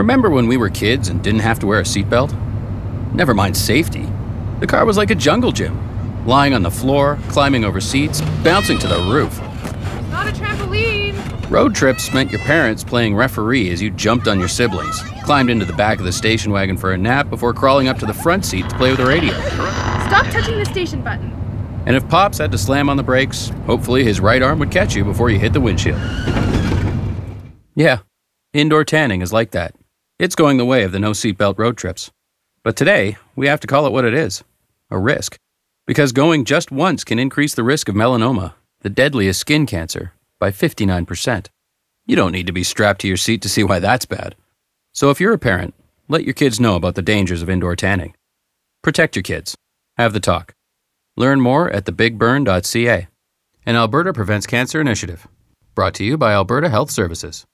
Remember when we were kids and didn't have to wear a seatbelt? Never mind safety. The car was like a jungle gym, lying on the floor, climbing over seats, bouncing to the roof. It's not a trampoline. Road trips meant your parents playing referee as you jumped on your siblings, climbed into the back of the station wagon for a nap before crawling up to the front seat to play with the radio. Stop touching the station button. And if Pops had to slam on the brakes, hopefully his right arm would catch you before you hit the windshield. Yeah, indoor tanning is like that. It's going the way of the no seatbelt road trips. But today, we have to call it what it is, a risk. Because going just once can increase the risk of melanoma, the deadliest skin cancer, by 59%. You don't need to be strapped to your seat to see why that's bad. So if you're a parent, let your kids know about the dangers of indoor tanning. Protect your kids. Have the talk. Learn more at thebigburn.ca. An Alberta Prevents Cancer Initiative. Brought to you by Alberta Health Services.